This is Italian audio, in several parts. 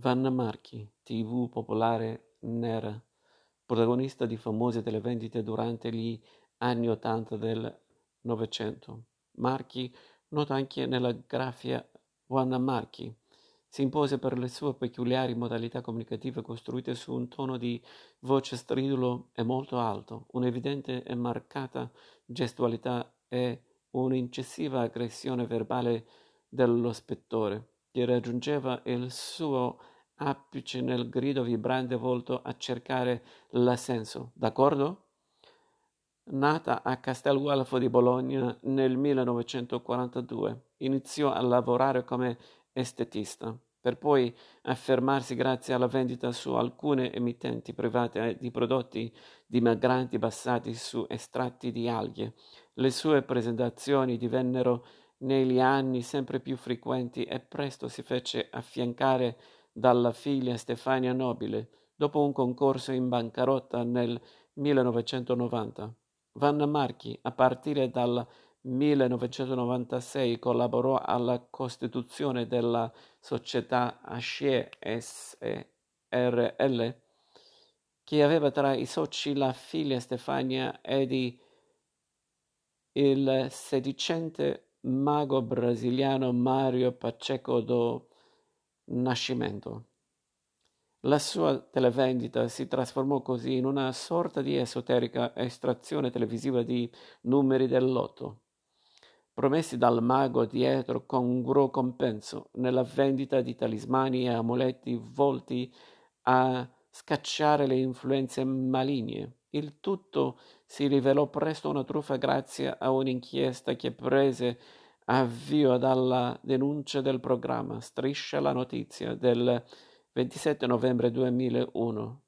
Vanna Marchi, TV popolare nera, protagonista di famose televendite durante gli anni 80 del Novecento. Marchi, nota anche nella grafia Vanna Marchi, si impose per le sue peculiari modalità comunicative costruite su un tono di voce stridulo e molto alto, un'evidente e marcata gestualità e un'incisiva aggressione verbale dello spettore, che raggiungeva il suo apice nel grido vibrante volto a cercare l'assenso. D'accordo? Nata a Castel Guelfo di Bologna nel 1942, iniziò a lavorare come estetista, per poi affermarsi grazie alla vendita su alcune emittenti private di prodotti dimagranti basati su estratti di alghe. Le sue presentazioni divennero negli anni sempre più frequenti e presto si fece affiancare dalla figlia Stefania Nobile dopo un concorso in bancarotta nel 1990. Vanna Marchi, a partire dal 1996, collaborò alla costituzione della società Ascié SRL, che aveva tra i soci la figlia Stefania ed il sedicente mago brasiliano Mario Pacheco do Nascimento. La sua televendita si trasformò così in una sorta di esoterica estrazione televisiva di numeri del lotto, promessi dal mago dietro congruo compenso nella vendita di talismani e amuleti volti a scacciare le influenze maligne. Il tutto si rivelò presto una truffa grazie a un'inchiesta che prese avvio dalla denuncia del programma Striscia la Notizia del 27 novembre 2001.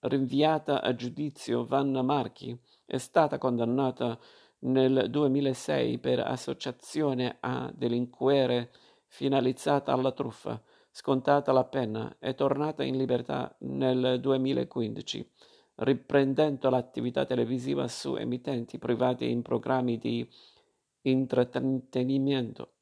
Rinviata a giudizio, Vanna Marchi è stata condannata nel 2006 per associazione a delinquere finalizzata alla truffa, scontata la pena e tornata in libertà nel 2015. Riprendendo l'attività televisiva su emittenti private in programmi di intrattenimento.